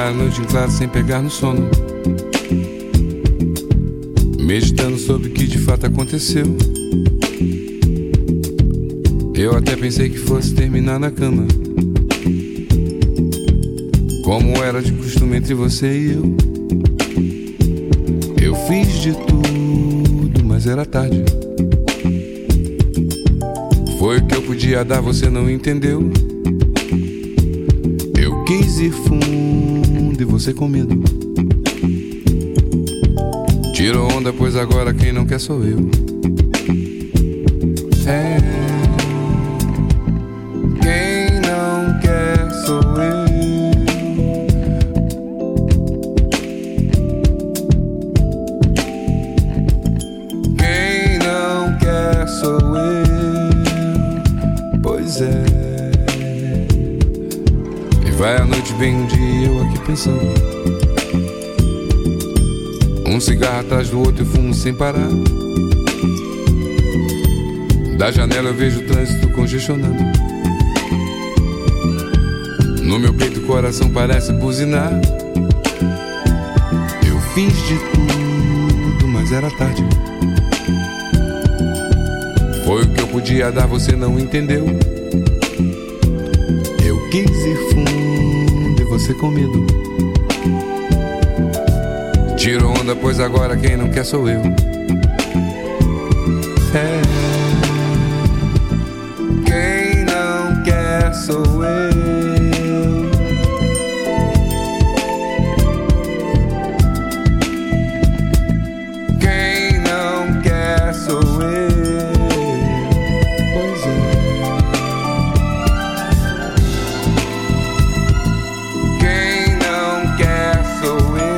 Ficar a noite em claro sem pegar no sono, meditando sobre o que de fato aconteceu. Eu até pensei que fosse terminar na cama, como era de costume entre você e eu. Eu fiz de tudo, mas era tarde. Foi o que eu podia dar, você não entendeu. Eu quis ir fundo e você com medo. Tirou onda, pois agora quem não quer sou eu. Quem não quer sou eu. Quem não quer sou eu. Pois é. E vai a noite bem um dia eu aqui pensando. Um cigarro atrás do outro eu fumo sem parar. Da janela eu vejo o trânsito congestionado. No meu peito o coração parece buzinar. Eu fiz de tudo, mas era tarde. Foi o que eu podia dar, você não entendeu. Eu quis ir fundo e você com medo. Tiro onda, pois agora quem não quer sou eu. Quem não quer sou eu. Quem não quer sou eu. Pois é. Quem não quer sou eu.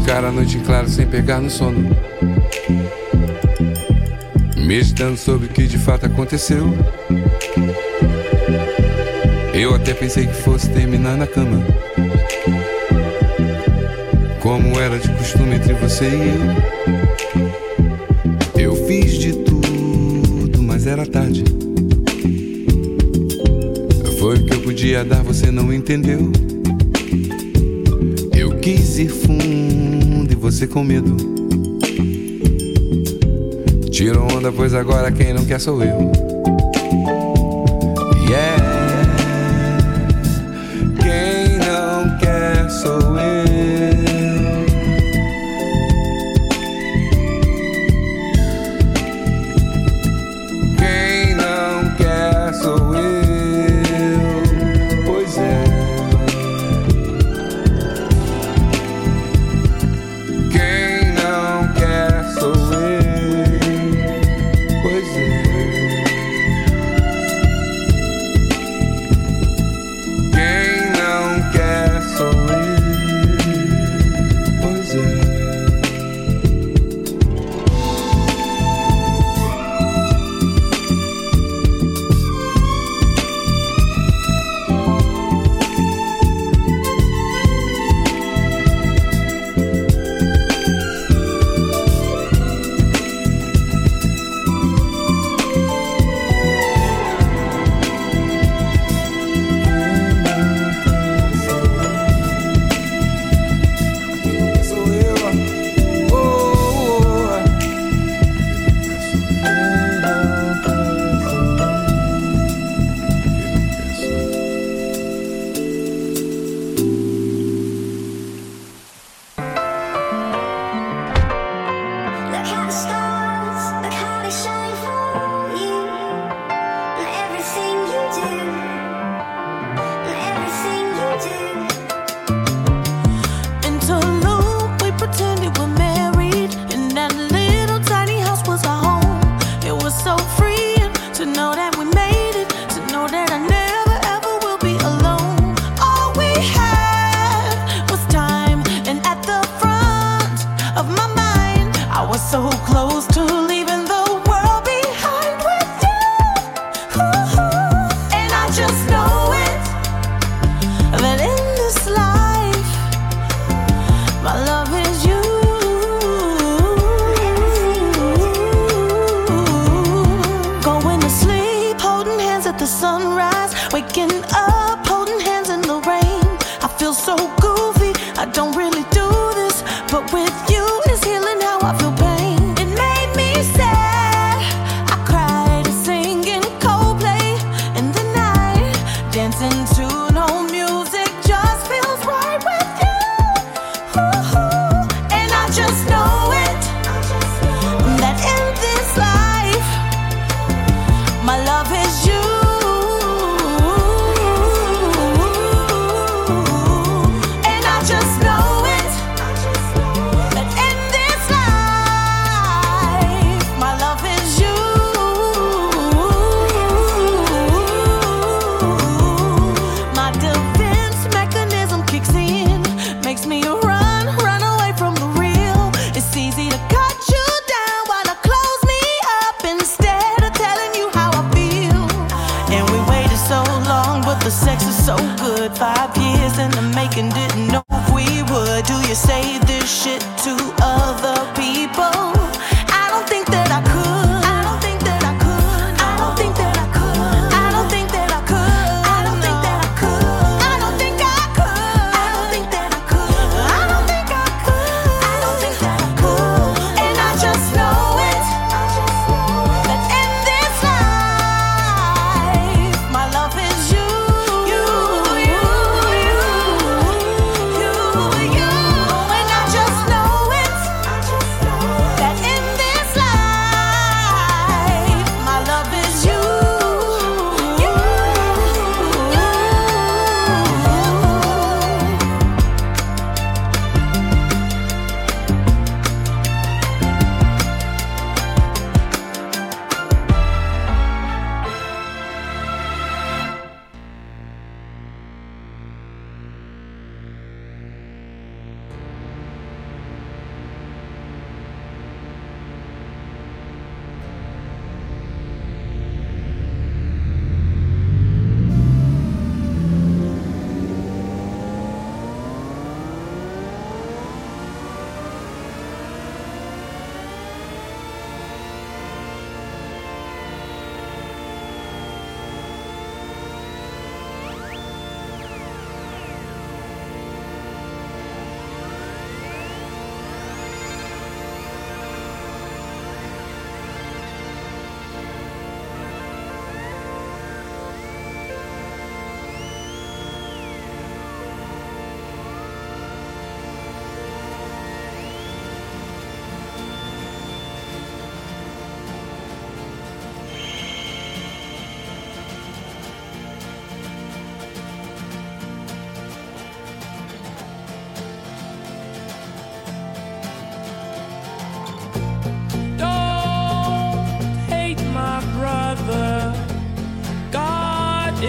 Ficar a noite em claro sem pegar no sono, meditando sobre o que de fato aconteceu. Eu até pensei que fosse terminar na cama, como era de costume entre você e eu. Eu fiz de tudo, mas era tarde. Foi o que eu podia dar, você não entendeu. Eu quis ir fundo, você com medo. Tira onda, pois agora quem não quer sou eu. Quem não quer sou eu. Quem não quer sou eu. Pois é. Pois é. so goofy. I don't really do this, but with you it's healing how I feel pain. It made me sad, I cried singing Coldplay in the night, dancing to no music, just feels right with you. Ooh, and I just know it, that in this life my love is you. The sex is so good, 5 years in the making, didn't know if we would. Do you say this shit to other people? I don't think that I could. I don't think that I could. I don't think that I could. I don't think that I could. I don't think that I could. I don't think I could. I don't think that I could. I don't think I could. I don't think that I could. And I just know it, that in this life my love is you.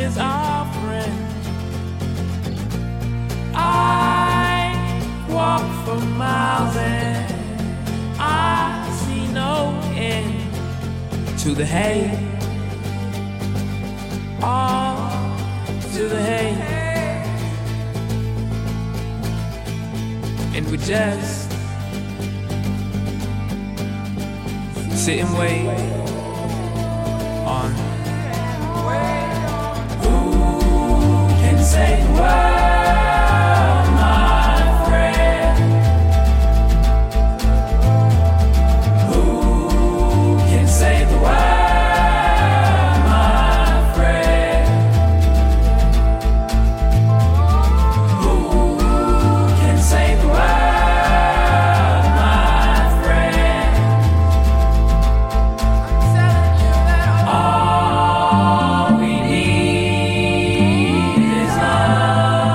Is our friend. I walk for miles and I see no end to the hate. All to the hate. And we just sit and wait on. Say the word, my friend. Who can say the word, my friend? Who can say the word, my friend? I'm telling you that all we need. Love.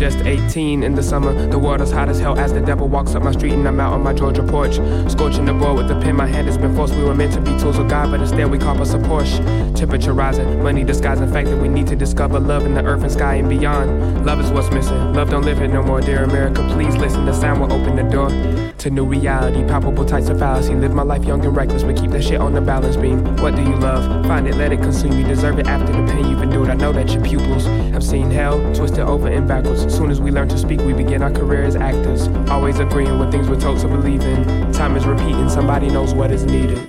just 18 in the summer. The world is hot as hell as the devil walks up my street, and I'm out on my Georgia porch, scorching the board with the pen. My hand has been forced. We were meant to be tools of God, but instead we call us a Porsche. Temperature rising, money disguising the fact that we need to discover love in the earth and sky and beyond. Love is what's missing. Love don't live it no more. Dear America, please listen. The sound will open the door to new reality, palpable types of fallacy. Live my life young and reckless, but keep that shit on the balance beam. What do you love? Find it, let it consume you. Deserve it after the pain you've endured. I know that your pupils have seen hell twisted over and backwards. As soon as we learn to speak, we begin our career as actors, always agreeing with things we're told to believe in. Time is repeating, somebody knows what is needed.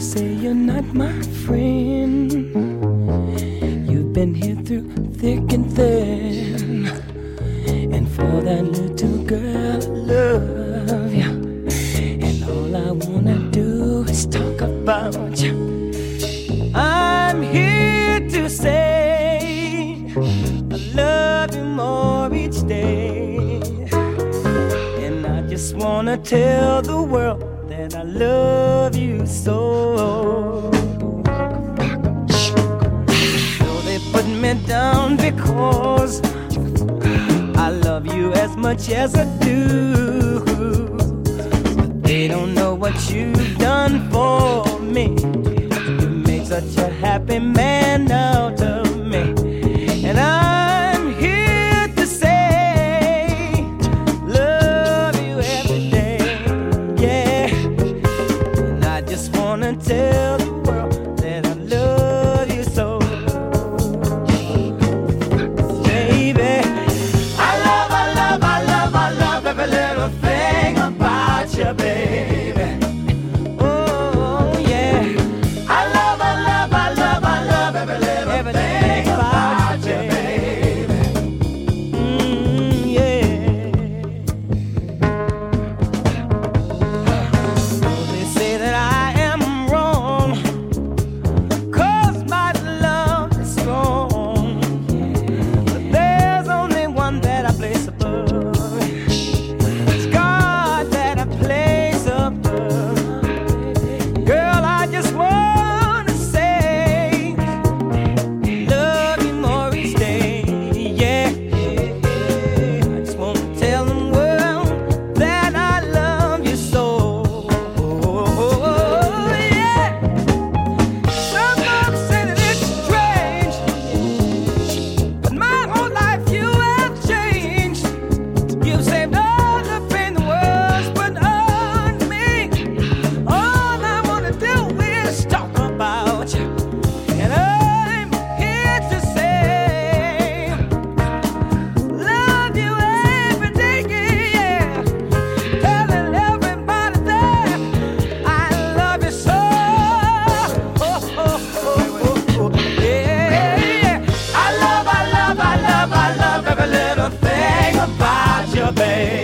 say you're not my friend. You've been here through thick and thin, and for that little girl love you. And all I wanna do is talk about you. I'm here to say I love you more each day, and I just wanna tell the world that I love you so. So they put me down because I love you as much as I do, but they don't know what you've done for me. You make such a happy man out of me. And I'm here to say love you every day. Yeah, and I just wanna tell the world that I love you so. Baby, I love every little thing about you, baby.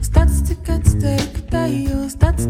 Statistik, Statistik, Statistik,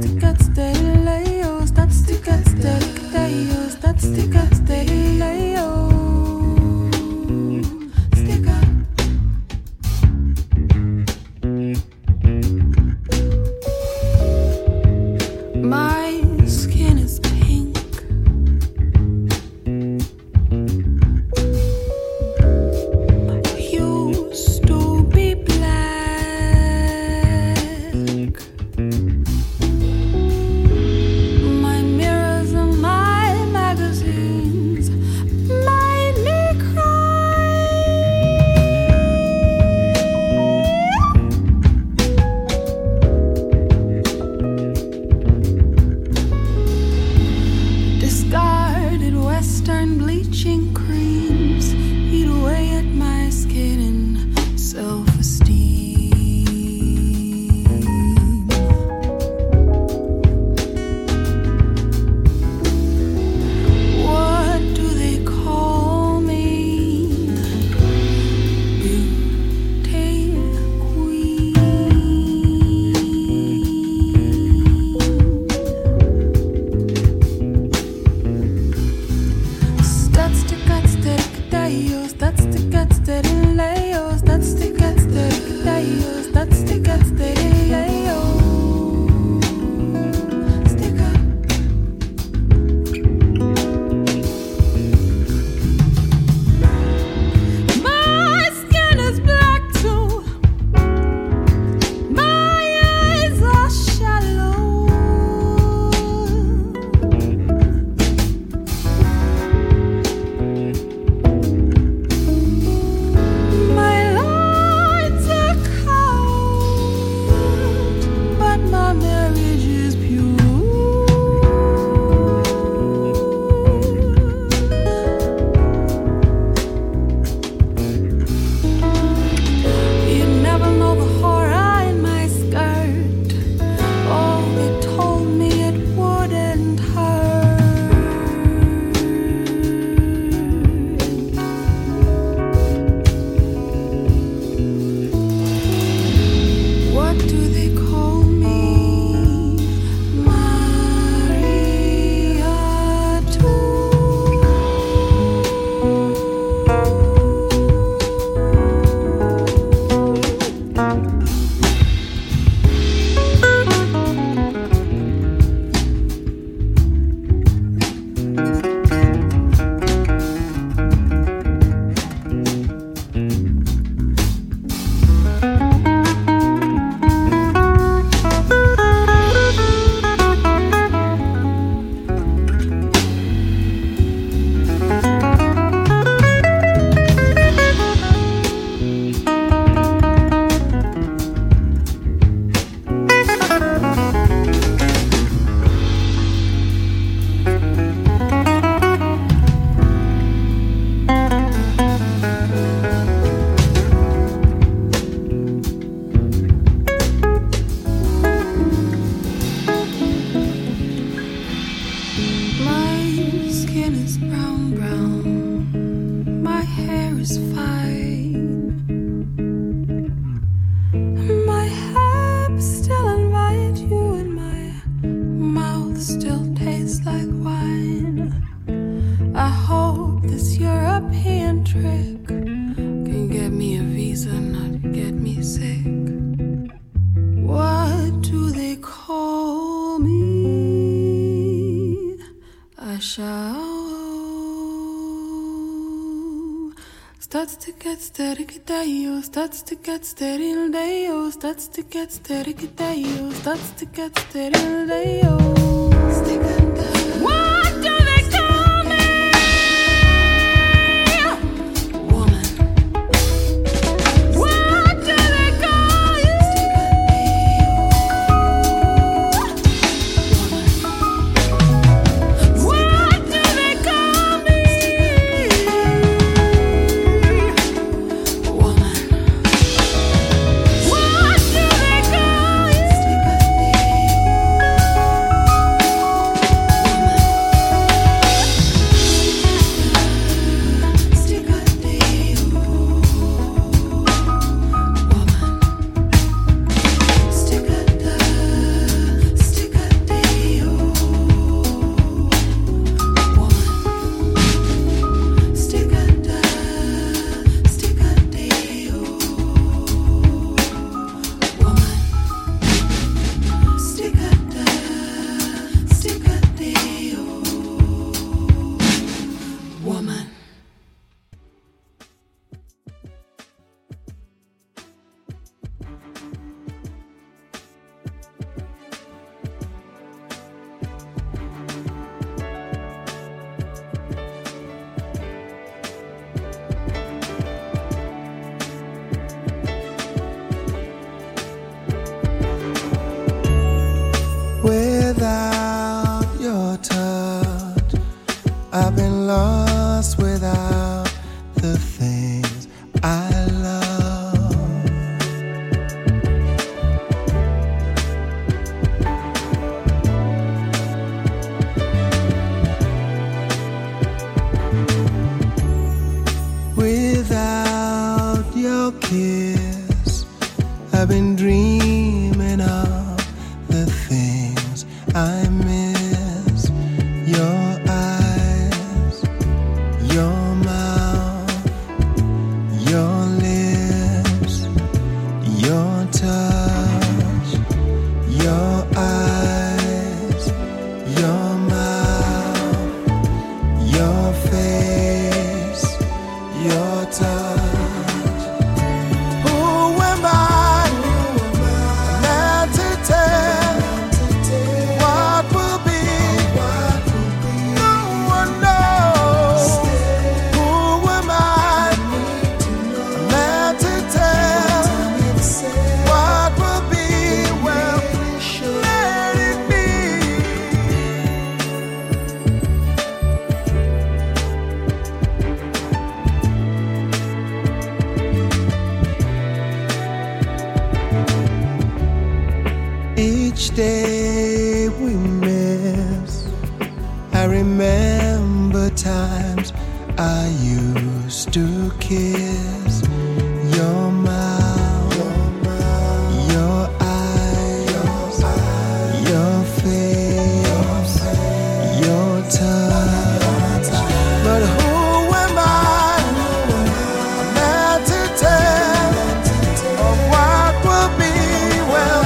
Starts to get steady all day, oh. Starts to get steady all day, oh. Starts to get steady all day, oh. What do they call me? Woman. What do they call you? Woman. What do they call me? each day we miss. I remember times I used to kiss your mouth, your eyes, your face, your touch. But who am I now to tell of what will be? Well,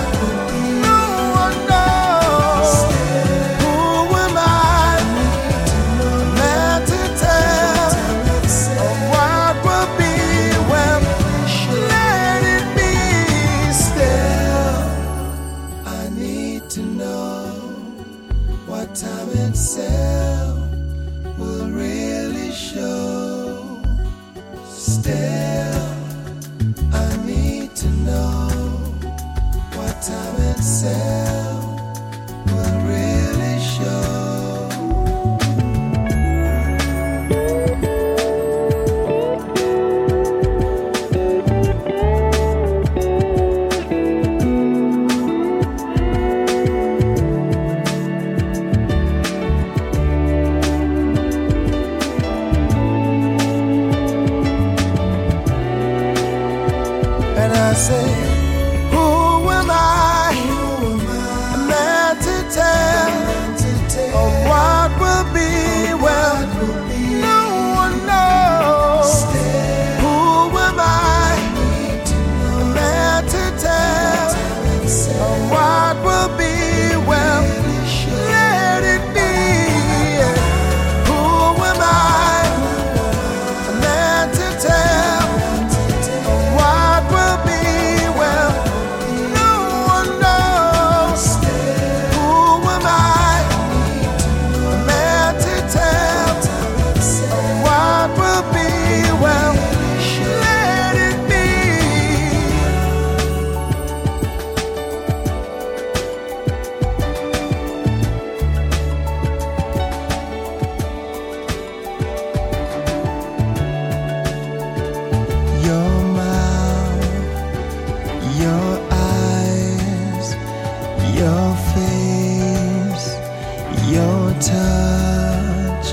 no one knows. Who am I now to tell of what will be? Well, let it be still. I need to know what time itself will really show. Still, I need to know what time itself will really show. And I say, who am I? A man to tell of what will be? Well, no one knows. Who am I? A man to tell of what will be? Well, let it be. Who am I? A man to tell of what will be? Well, no one knows. Who am I? A man to tell of what will be? Well, let it be. Your mouth, your eyes, your face, your touch,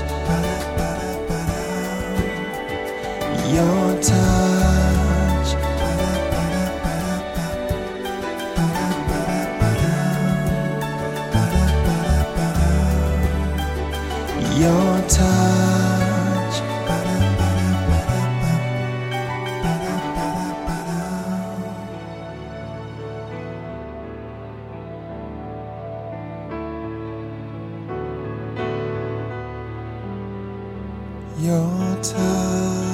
your touch. Your touch. Your touch. Your touch.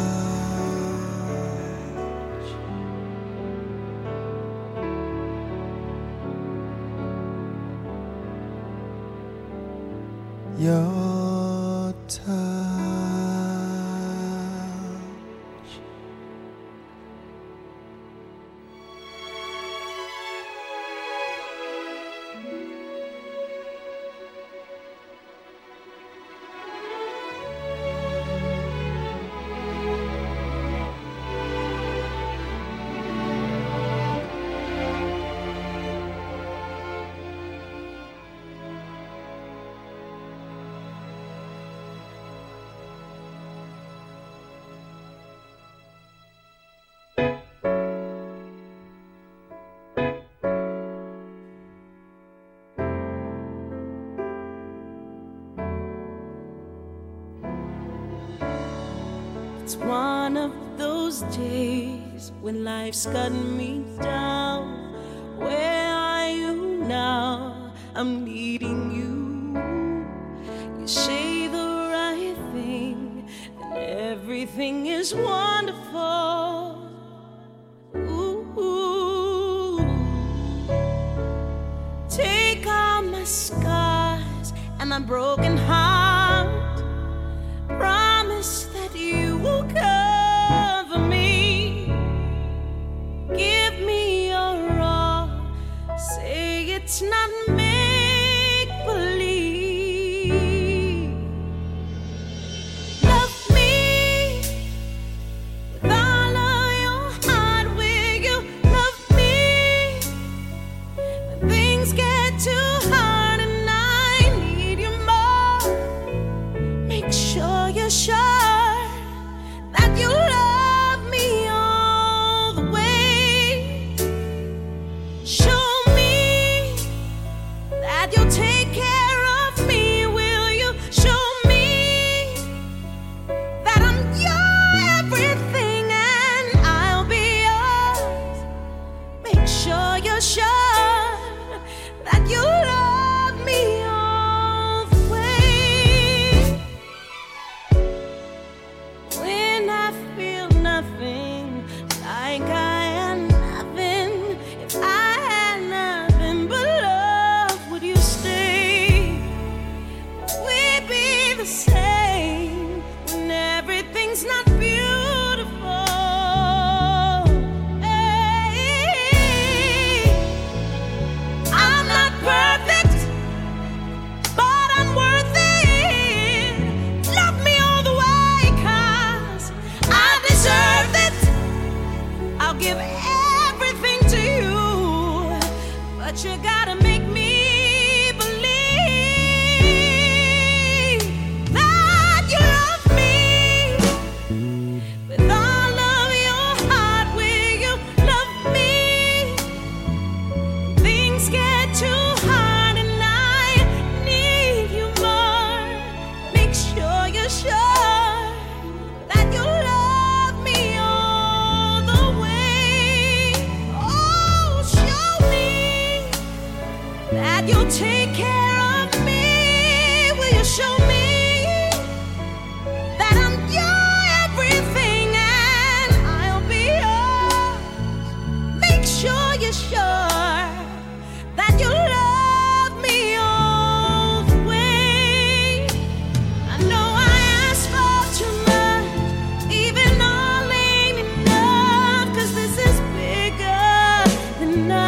It's one of those days when life's cut me down. Where are you now? I'm needing you. You say the right thing, and everything is wonderful. Ooh. Take all my scars and my broken heart. Promise that you will cover me. Give me your all. Say it's not make believe. Love me with all of your heart. Will you love me when things get you're sure that you love me all the way. When I feel nothing, like I am nothing, if I had nothing but love, would you stay? We'd be the same when everything's not beautiful. Give everything to you, but you gotta make me believe that you love me with all of your heart. Will you love me? Things get too hard and I need you more. Make sure you're sure that you love me all the way. That you'll take care of me. Will you show me that I'm your everything and I'll be yours? Make sure you're sure that you love me all the way. I know I asked for too much, even all ain't enough, 'cause this is bigger than us.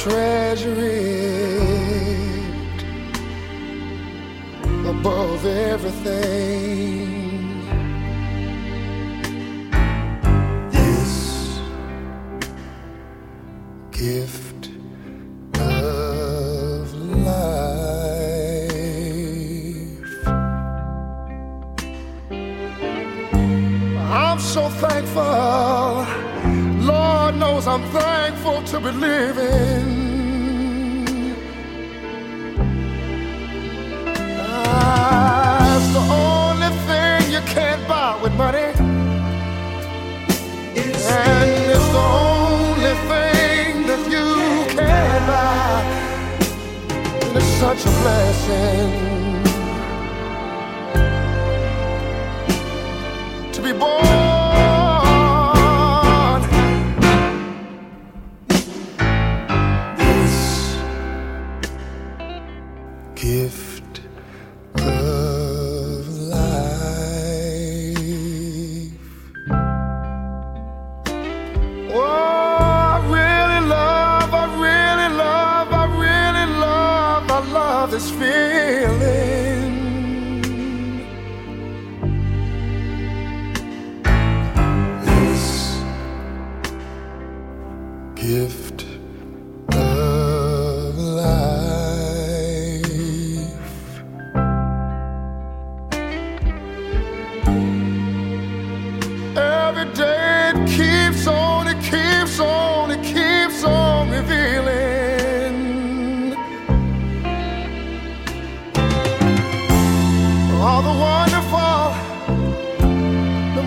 Treasure it above everything. This gift of life, I'm so thankful. Lord knows I'm thankful to be living. That's the only thing you can't buy with money. And it's the only thing that you can buy. And it's such a blessing to be born. Gift of life. Oh, I love this feeling. This gift of life.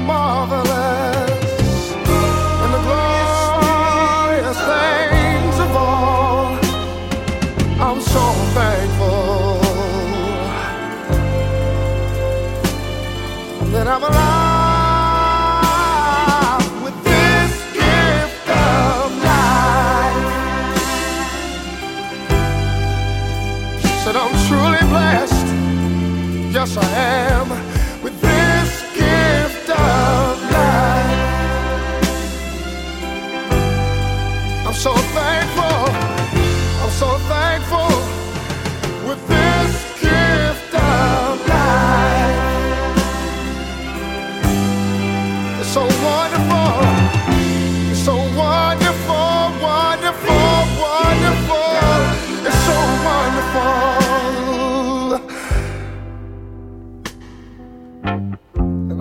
marvelous and the glorious things of all. I'm so thankful that I'm alive. Yes, I am, with this gift of life. I'm so thankful, with this gift of life. It's so wonderful, it's so wonderful, wonderful, wonderful, it's so wonderful.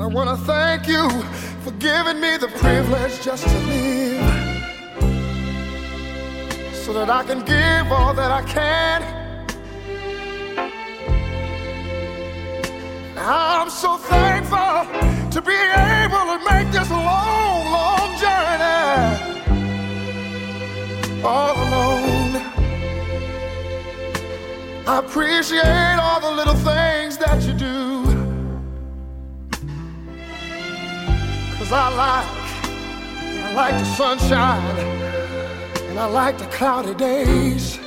I want to thank you for giving me the privilege just to live, so that I can give all that I can. I'm so thankful to be able to make this long, long journey all alone. I appreciate all the little things that you do. I like the sunshine, and I like the cloudy days.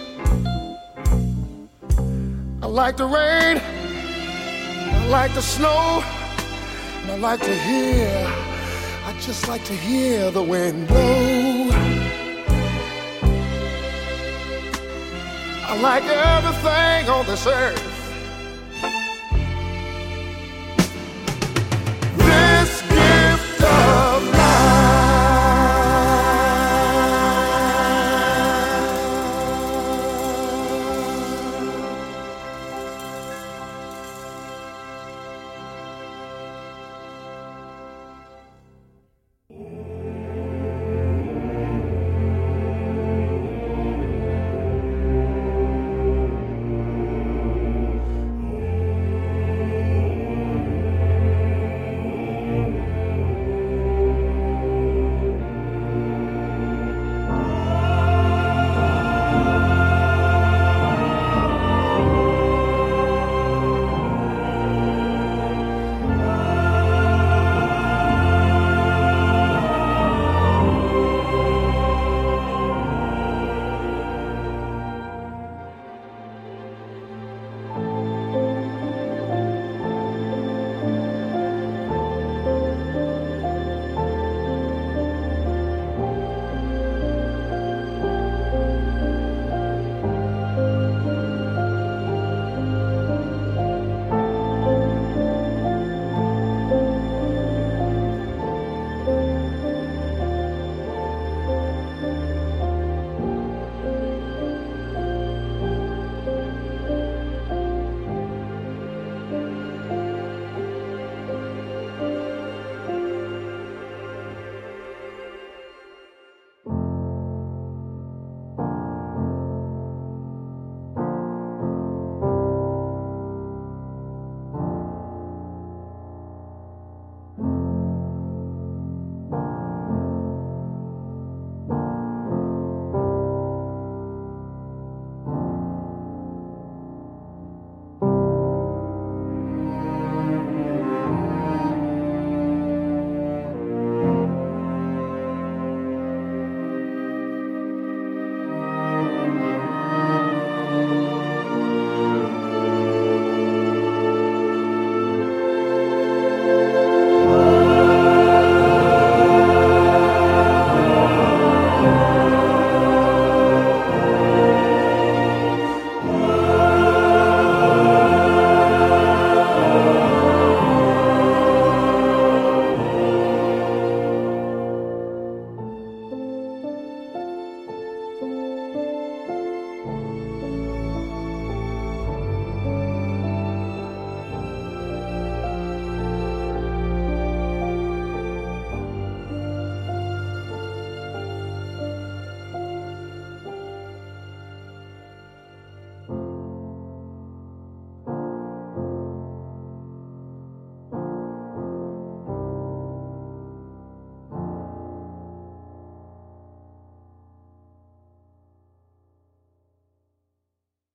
I like the rain, I like the snow, and I like to hear, I just like to hear the wind blow. I like everything on this earth.